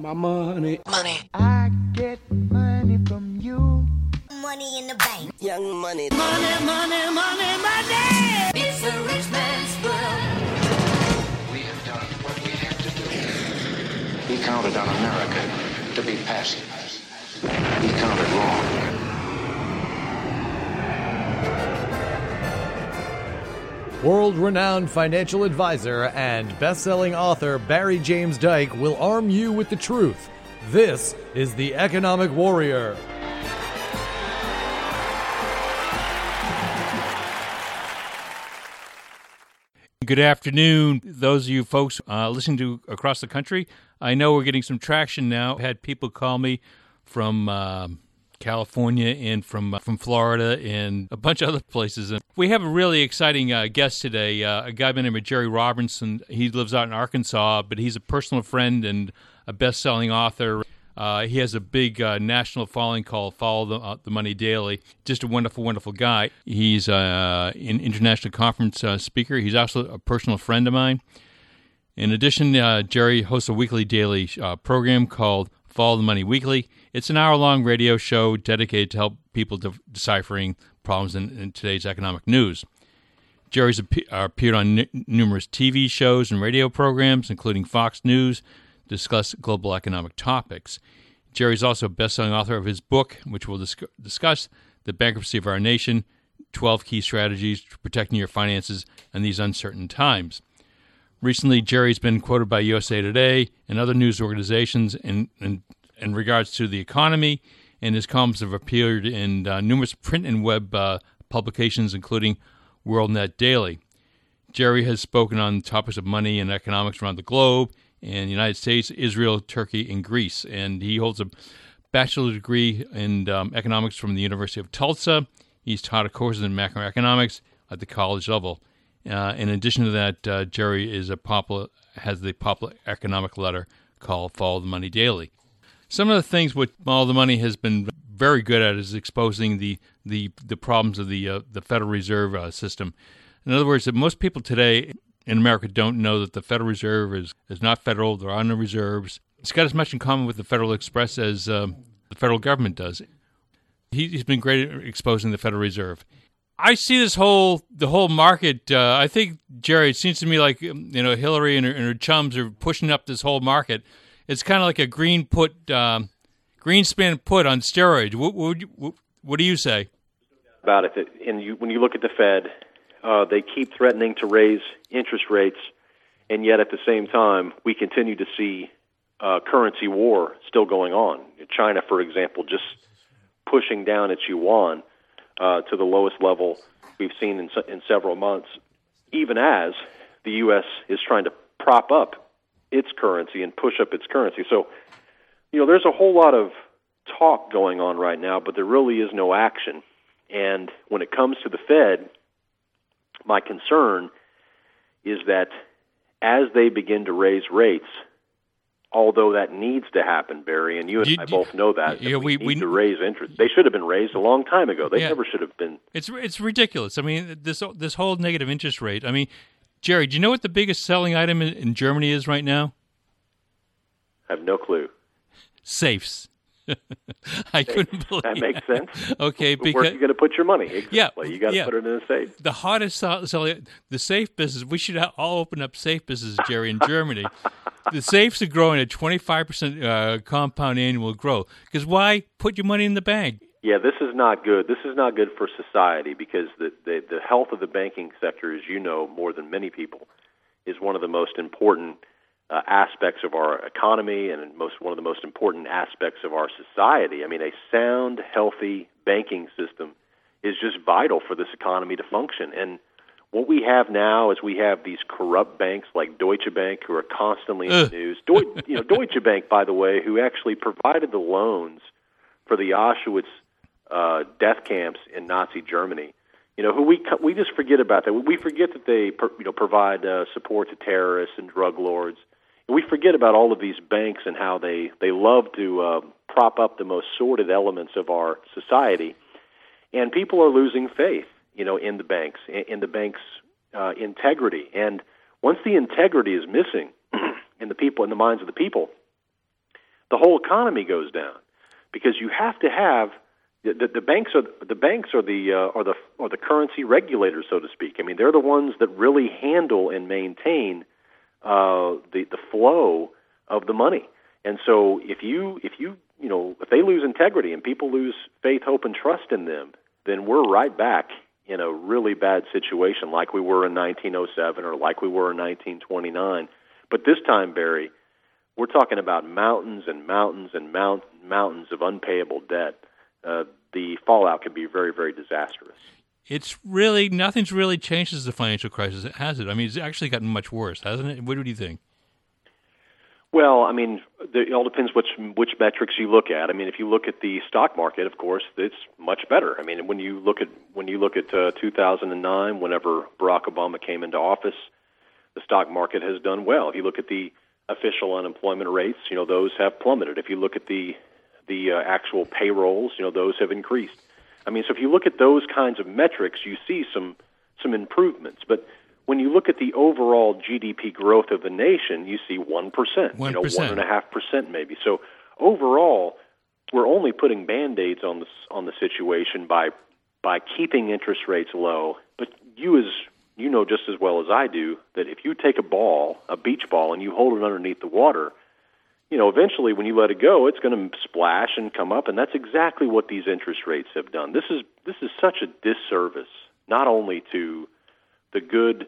My money. Money. I get money from you. Money in the bank. Young money. Money, money, money, money. It's a rich man's world. We have done what we had to do. He counted on America to be passive. He counted wrong. World-renowned financial advisor and best-selling author Barry James Dyke will arm you with the truth. This is The Economic Warrior. Good afternoon, those of you folks listening to across the country. I know we're getting some traction now. I've had people call me from California and from Florida and a bunch of other places. And we have a really exciting guest today, a guy by the name of Jerry Robinson. He lives out in Arkansas, but he's a personal friend and a best-selling author. He has a big national following called Follow the Money Daily. Just a wonderful, wonderful guy. He's an international conference speaker. He's also a personal friend of mine. In addition, Jerry hosts a weekly daily program called Follow the Money Weekly. It's an hour-long radio show dedicated to help people deciphering problems in today's economic news. Jerry's appeared on numerous TV shows and radio programs, including Fox News, discuss global economic topics. Jerry's also a best-selling author of his book, which we'll discuss, The Bankruptcy of Our Nation, 12 Key Strategies to Protecting Your Finances in These Uncertain Times. Recently, Jerry's been quoted by USA Today and other news organizations in regards to the economy, and his columns have appeared in numerous print and web publications, including WorldNet Daily. Jerry has spoken on topics of money and economics around the globe, in the United States, Israel, Turkey, and Greece, and he holds a bachelor's degree in economics from the University of Tulsa. He's taught a course in macroeconomics at the college level. In addition to that, Jerry is has the popular economic letter called Follow the Money Daily. Some of the things which Follow the Money has been very good at is exposing the problems of the Federal Reserve system. In other words, that most people today in America don't know that the Federal Reserve is not federal. There are no reserves. It's got as much in common with the Federal Express as the federal government does. He's been great at exposing the Federal Reserve. I see this whole market. I think, Jerry, it seems to me like Hillary and her chums are pushing up this whole market. It's kind of like a Greenspan put on steroids. What do you say about it? And when you look at the Fed, they keep threatening to raise interest rates, and yet at the same time, we continue to see currency war still going on. China, for example, just pushing down its yuan to the lowest level we've seen in several months, even as the U.S. is trying to prop up its currency and push up its currency. So, there's a whole lot of talk going on right now, but there really is no action. And when it comes to the Fed, my concern is that as they begin to raise rates, although that needs to happen, Barry, and you and I both know that, we need to raise interest. They should have been raised a long time ago. They never should have been. It's ridiculous. I mean, this whole negative interest rate. I mean, Jerry, do you know what the biggest selling item in Germany is right now? I have no clue. Safes. Couldn't believe that. Makes sense. Okay, because where are you going to put your money? Exactly. Yeah, you got to put it in a safe. The hottest selling, the safe business. We should all open up safe businesses, Jerry, in Germany. The safes are growing at 25% compound annual growth. Because why put your money in the bank? Yeah, this is not good. This is not good for society because the health of the banking sector, as you know more than many people, is one of the most important aspects of our economy and one of the most important aspects of our society. I mean, a sound, healthy banking system is just vital for this economy to function. And what we have now is we have these corrupt banks like Deutsche Bank who are constantly in the news. Deutsche Bank, by the way, who actually provided the loans for the Auschwitz death camps in Nazi Germany. Who we just forget about that. We forget that they provide support to terrorists and drug lords. We forget about all of these banks and how they love to prop up the most sordid elements of our society. And people are losing faith, in the banks, integrity. And once the integrity is missing in the minds of the people, the whole economy goes down, because you have to have the banks are the currency regulators, so to speak. I mean, they're the ones that really handle and maintain the flow of the money. And so if they lose integrity and people lose faith, hope, and trust in them, then we're right back in a really bad situation like we were in 1907 or like we were in 1929. But this time, Barry, we're talking about mountains and mountains and mountains of unpayable debt. The fallout could be very, very disastrous. It's really, nothing's really changed since the financial crisis, has it? I mean, it's actually gotten much worse, hasn't it? What do you think? Well, I mean, it all depends which metrics you look at. I mean, if you look at the stock market, of course, it's much better. I mean, when you look at 2009, whenever Barack Obama came into office, the stock market has done well. If you look at the official unemployment rates, you know, those have plummeted. If you look at the actual payrolls, you know, those have increased. I mean, so if you look at those kinds of metrics, you see some improvements, but when you look at the overall GDP growth of the nation, you see 1%, 1.5% maybe. So overall, we're only putting Band-Aids on the situation by keeping interest rates low. But you know just as well as I do that if you take a beach ball, and you hold it underneath the water, you know, eventually when you let it go, it's going to splash and come up, and that's exactly what these interest rates have done. This is such a disservice, not only to the good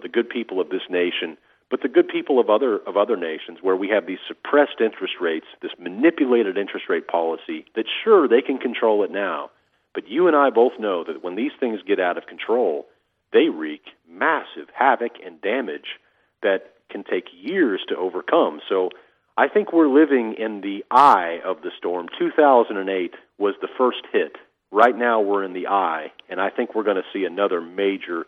the good people of this nation, but the good people of other nations, where we have these suppressed interest rates, this manipulated interest rate policy that, sure, they can control it now, but you and I both know that when these things get out of control, they wreak massive havoc and damage that can take years to overcome. So I think we're living in the eye of the storm. 2008 was the first hit. Right now we're in the eye, and I think we're going to see another major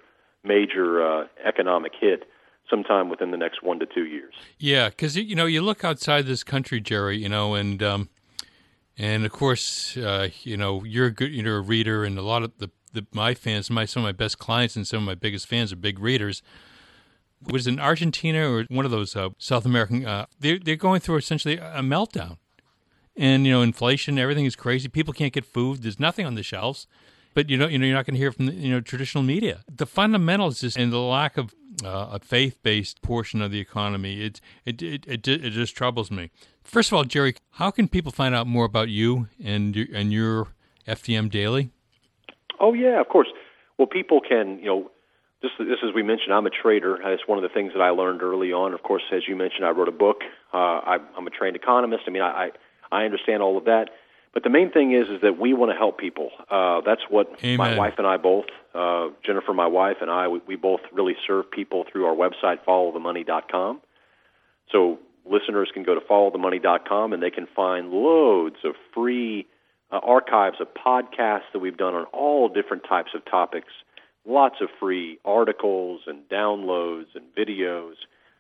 economic hit sometime within the next 1 to 2 years. Yeah, because, you know, you look outside this country, Jerry, you know, and of course, you know, you're a reader, and a lot of my fans, some of my best clients and some of my biggest fans are big readers. It was in Argentina or one of those South American, they're going through essentially a meltdown. And, you know, inflation, everything is crazy. People can't get food. There's nothing on the shelves. But, you know, you're not going to hear from the, you know, traditional media. The fundamentals and the lack of a faith-based portion of the economy, it just troubles me. First of all, Jerry, how can people find out more about you and your FDM Daily? Oh, yeah, of course. Well, people can, you know, just as we mentioned, I'm a trader. That's one of the things that I learned early on. Of course, as you mentioned, I wrote a book. I'm a trained economist. I mean, I understand all of that, but the main thing is that we want to help people. That's what Amen. My wife and I both, Jennifer, my wife, and I, we both really serve people through our website, followthemoney.com. So listeners can go to followthemoney.com, and they can find loads of free archives of podcasts that we've done on all different types of topics, lots of free articles and downloads and videos.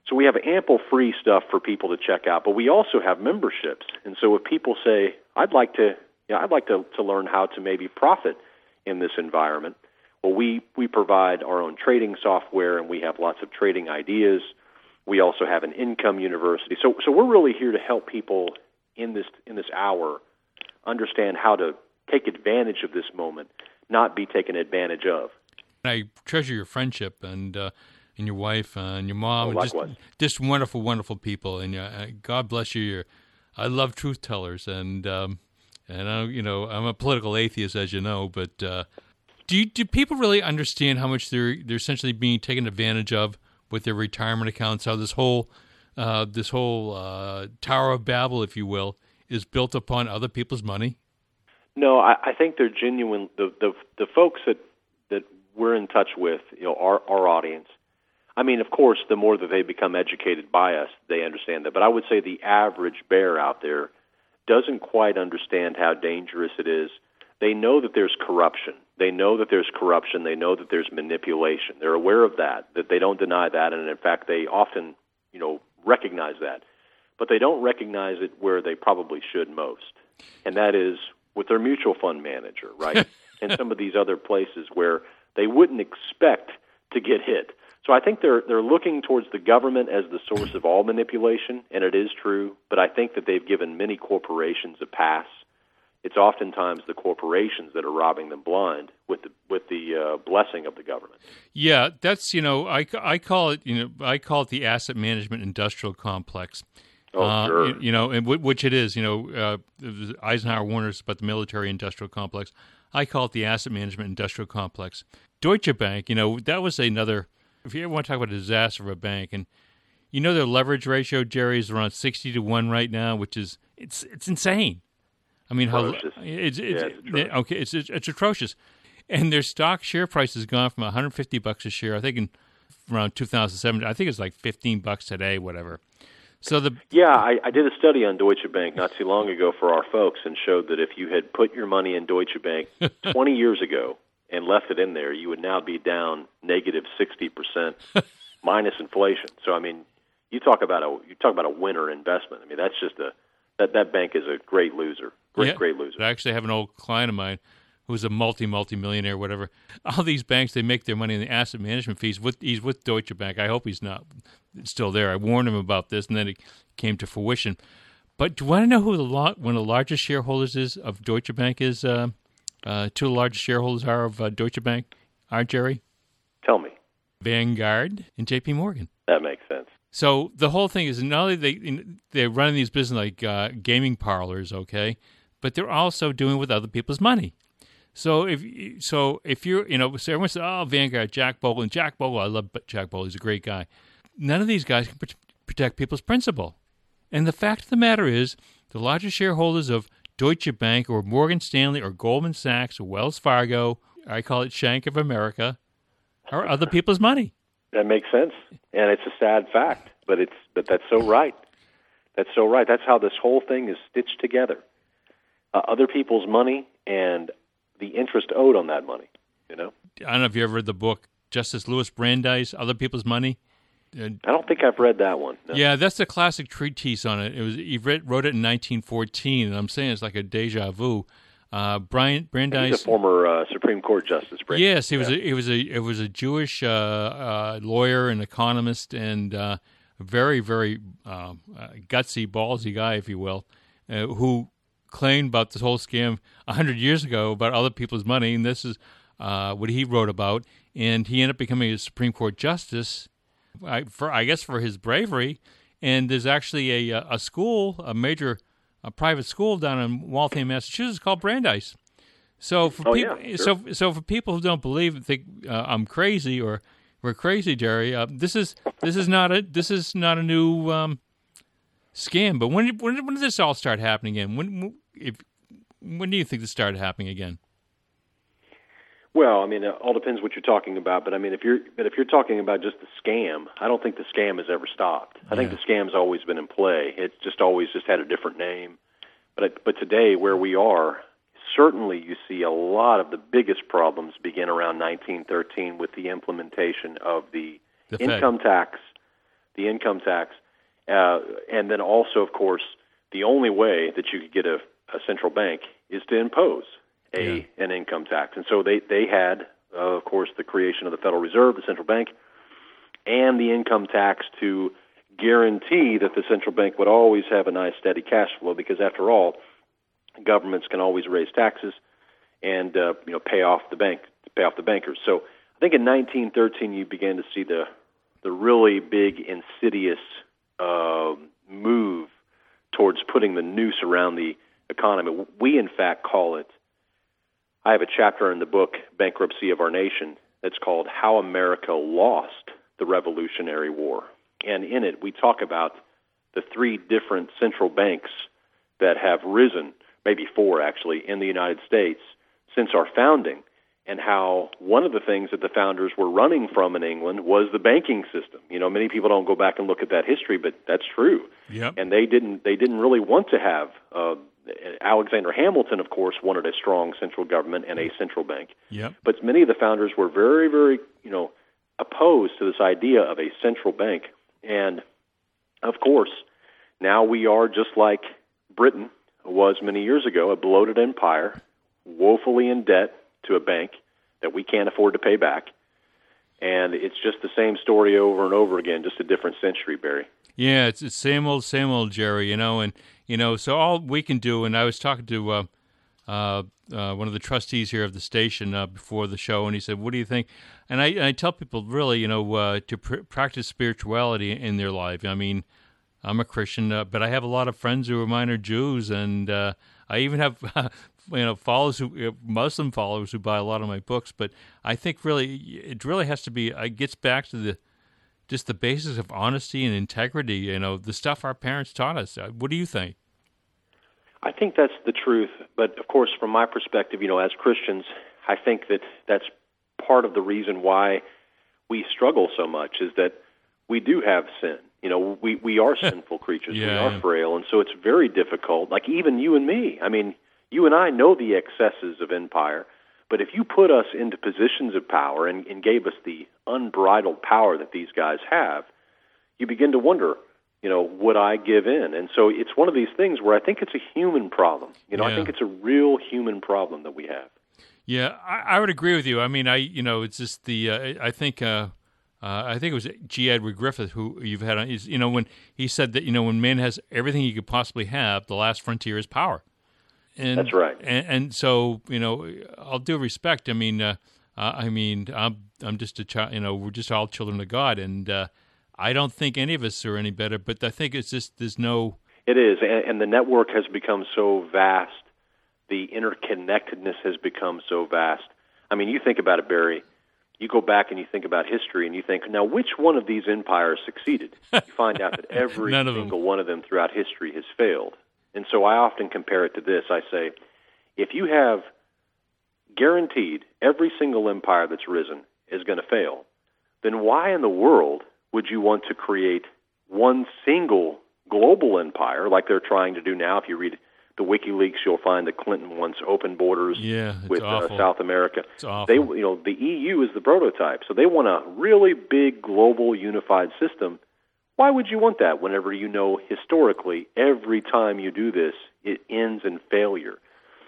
So we have ample free stuff for people to check out, but we also have memberships. And so if people say, I'd like to learn how to maybe profit in this environment, well, we provide our own trading software, and we have lots of trading ideas. We also have an income university. So we're really here to help people in this hour understand how to take advantage of this moment, not be taken advantage of. I treasure your friendship and your wife and your mom, and just wonderful, wonderful people. And God bless you. I love truth tellers, and I'm a political atheist, as you know. But do people really understand how much they're essentially being taken advantage of with their retirement accounts? How this whole Tower of Babel, if you will, is built upon other people's money? No, I think they're genuine. The folks that we're in touch with, you know, our audience. I mean, of course, the more that they become educated by us, they understand that. But I would say the average bear out there doesn't quite understand how dangerous it is. They know that there's corruption. They know that there's corruption. They know that there's manipulation. They're aware of that they don't deny that. And, in fact, they often, you know, recognize that. But they don't recognize it where they probably should most, and that is with their mutual fund manager, right, and some of these other places where they wouldn't expect to get hit. So I think they're looking towards the government as the source of all manipulation, and it is true, but I think that they've given many corporations a pass. It's oftentimes the corporations that are robbing them blind with the blessing of the government. Yeah, that's, I call it the asset management industrial complex. Oh, sure. Which it is, Eisenhower warned us about the military industrial complex. I call it the asset management industrial complex. Deutsche Bank, that was another, if you ever want to talk about a disaster of a bank, and their leverage ratio, Jerry, is around 60 to 1 right now, which is, it's insane. I mean, it's atrocious. And their stock share price has gone from $150 a share, I think, in around 2007, I think it's like $15 today, whatever. I did a study on Deutsche Bank not too long ago for our folks and showed that if you had put your money in Deutsche Bank 20 years ago and left it in there, you would now be down negative 60% minus inflation. So, I mean, you talk about a winner investment. I mean, that's just that bank is a great loser. Great loser. I actually have an old client of mine who's a multi-millionaire, whatever. All these banks, they make their money in the asset management fees. He's with Deutsche Bank. I hope he's not still there. I warned him about this, and then it came to fruition. But do you want to know who one of the largest shareholders is of Deutsche Bank is? Two of the largest shareholders are of Deutsche Bank, Jerry? Tell me. Vanguard and J.P. Morgan. That makes sense. So the whole thing is not only they're running these businesses like gaming parlors, okay, but they're also doing with other people's money. So if you're, so everyone says, oh, Vanguard, Jack Bogle, I love Jack Bogle, he's a great guy. None of these guys can protect people's principal. And the fact of the matter is, the largest shareholders of Deutsche Bank or Morgan Stanley or Goldman Sachs or Wells Fargo, I call it Shank of America, are other people's money. That makes sense. And it's a sad fact, but that's so right. That's so right. That's how this whole thing is stitched together. Other people's money and the interest owed on that money, I don't know if you ever read the book, Justice Louis Brandeis, Other People's Money. I don't think I've read that one. No. Yeah, that's the classic treatise on it. He wrote it in 1914, and I'm saying it's like a deja vu. Brandeis, he's a former Supreme Court justice. Brandeis. Yes, he was a Jewish lawyer and economist, and a very, very gutsy, ballsy guy, if you will, who claimed about this whole scam 100 years ago about other people's money, and this is what he wrote about. And he ended up becoming a Supreme Court justice, for his bravery. And there's actually a school, a private school down in Waltham, Massachusetts, called Brandeis. So for for people who don't believe and think I'm crazy or we're crazy, Jerry, this is not a new scam. But when did this all start happening again? When do you think this started happening again? Well, I mean, it all depends what you're talking about. But I mean, if you're talking about just the scam, I don't think the scam has ever stopped. I think the scam's always been in play. It's just always just had a different name. But today, where we are, certainly you see a lot of the biggest problems begin around 1913 with the implementation of the income tax. And then also, of course, the only way that you could get a central bank is to impose an income tax. And so they had, of course, the creation of the Federal Reserve, the central bank, and the income tax to guarantee that the central bank would always have a nice steady cash flow, because after all, governments can always raise taxes and pay off the bankers. So I think in 1913 you began to see the really big insidious move towards putting the noose around the economy. We, in fact, call it, I have a chapter in the book, Bankruptcy of Our Nation, that's called How America Lost the Revolutionary War. And in it, we talk about the three different central banks that have risen, maybe four actually, in the United States since our founding, and how one of the things that the founders were running from in England was the banking system. Many people don't go back and look at that history, but that's true. Yep. And they didn't really want to have Alexander Hamilton, of course, wanted a strong central government and a central bank. Yep. But many of the founders were very, very, opposed to this idea of a central bank. And, of course, now we are just like Britain was many years ago, a bloated empire, woefully in debt to a bank that we can't afford to pay back, And it's just the same story over and over again, just a different century, Barry. Yeah, it's the same old, Jerry, you know. And, you know, so all we can do, and I was talking to one of the trustees here of the station before the show, and he said, what do you think? And I tell people, really, you know, to practice spirituality in their life. I mean, I'm a Christian, but I have a lot of friends who are minor Jews, and I even have followers who Muslim followers who buy a lot of my books. But I think really, it really has to be. It gets back to the basis of honesty and integrity. You know, the stuff our parents taught us. What do you think? I think that's the truth. But of course, from my perspective, you know, as Christians, I think that that's part of the reason why we struggle so much is that we do have sin. You know, we are sinful creatures. Yeah, we are frail. And so it's very difficult, like even you and me. I mean, you and I know the excesses of empire, but if you put us into positions of power and gave us the unbridled power that these guys have, you begin to wonder, you know, would I give in? And so it's one of these things where I think it's a human problem. You know, yeah. I think it's a real human problem that we have. Yeah, I would agree with you. I mean, it's just the, I think it was G. Edward Griffith who you've had on. You know, when he said that, you know, when man has everything he could possibly have, the last frontier is power. And, that's right. And so, you know, all due respect. I mean, I'm just a child. You know, we're just all children of God, and I don't think any of us are any better. But I think it's just there's no. It is, and the network has become so vast. The interconnectedness has become so vast. I mean, you think about it, Barry. You go back and you think about history and you think, now, which one of these empires succeeded? You find out that every single one of them throughout history has failed. And so I often compare it to this. I say, if you have guaranteed every single empire that's risen is going to fail, then why in the world would you want to create one single global empire like they're trying to do now? If you read the WikiLeaks, you'll find that Clinton wants open borders with South America. It's awful. They, you know, the EU is the prototype, so they want a really big global unified system. Why would you want that? Whenever you know historically, every time you do this, it ends in failure.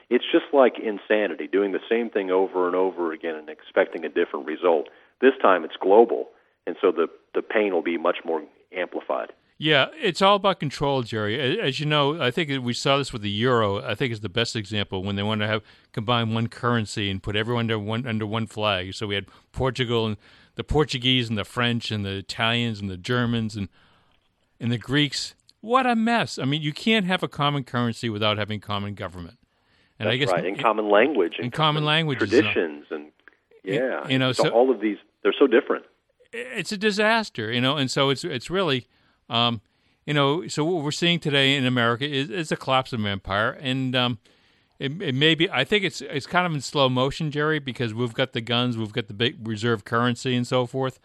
It's just like insanity, doing the same thing over and over again and expecting a different result. This time it's global, and so the pain will be much more amplified. Yeah, it's all about control, Jerry. As you know, I think we saw this with the euro. I think is the best example when they wanted to have combine one currency and put everyone under one flag. So we had Portugal and the Portuguese and the French and the Italians and the Germans and the Greeks. What a mess! I mean, you can't have a common currency without having common government. And that's I guess right, and common language, and common languages, traditions, and yeah, you know, so all of these they're so different. It's a disaster, you know, and so it's really. You know, so what we're seeing today in America is the collapse of an empire, and it may be. I think it's kind of in slow motion, Jerry, because we've got the guns, we've got the big reserve currency, and so forth.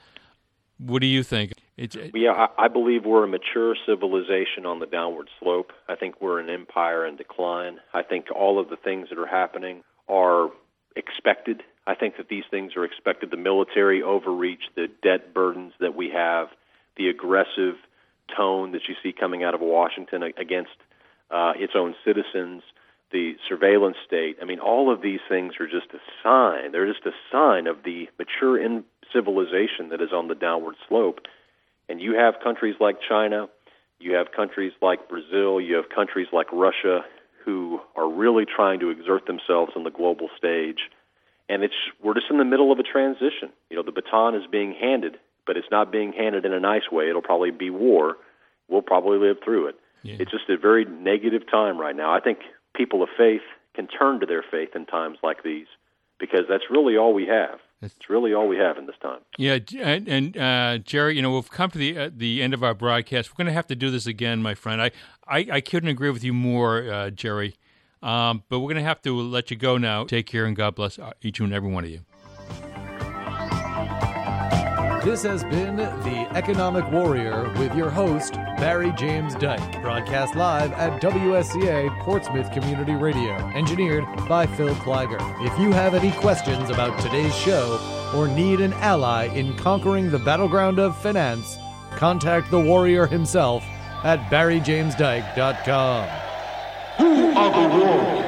What do you think? I believe we're a mature civilization on the downward slope. I think we're an empire in decline. I think all of the things that are happening are expected. I think that these things are expected. The military overreach, the debt burdens that we have, the aggressive tone that you see coming out of Washington against its own citizens, the surveillance state. I mean, all of these things are just a sign. They're just a sign of the mature civilization that is on the downward slope. And you have countries like China, you have countries like Brazil, you have countries like Russia who are really trying to exert themselves on the global stage. And we're just in the middle of a transition. You know, the baton is being handed, but it's not being handed in a nice way. It'll probably be war. We'll probably live through it. Yeah. It's just a very negative time right now. I think people of faith can turn to their faith in times like these because that's really all we have. It's really all we have in this time. Yeah, and Jerry, you know, we've come to the end of our broadcast. We're going to have to do this again, my friend. I couldn't agree with you more, Jerry, but we're going to have to let you go now. Take care, and God bless each and every one of you. This has been The Economic Warrior with your host, Barry James Dyke. Broadcast live at WSCA Portsmouth Community Radio. Engineered by Phil Kleiger. If you have any questions about today's show or need an ally in conquering the battleground of finance, contact the warrior himself at BarryJamesDyke.com. Who are the warriors?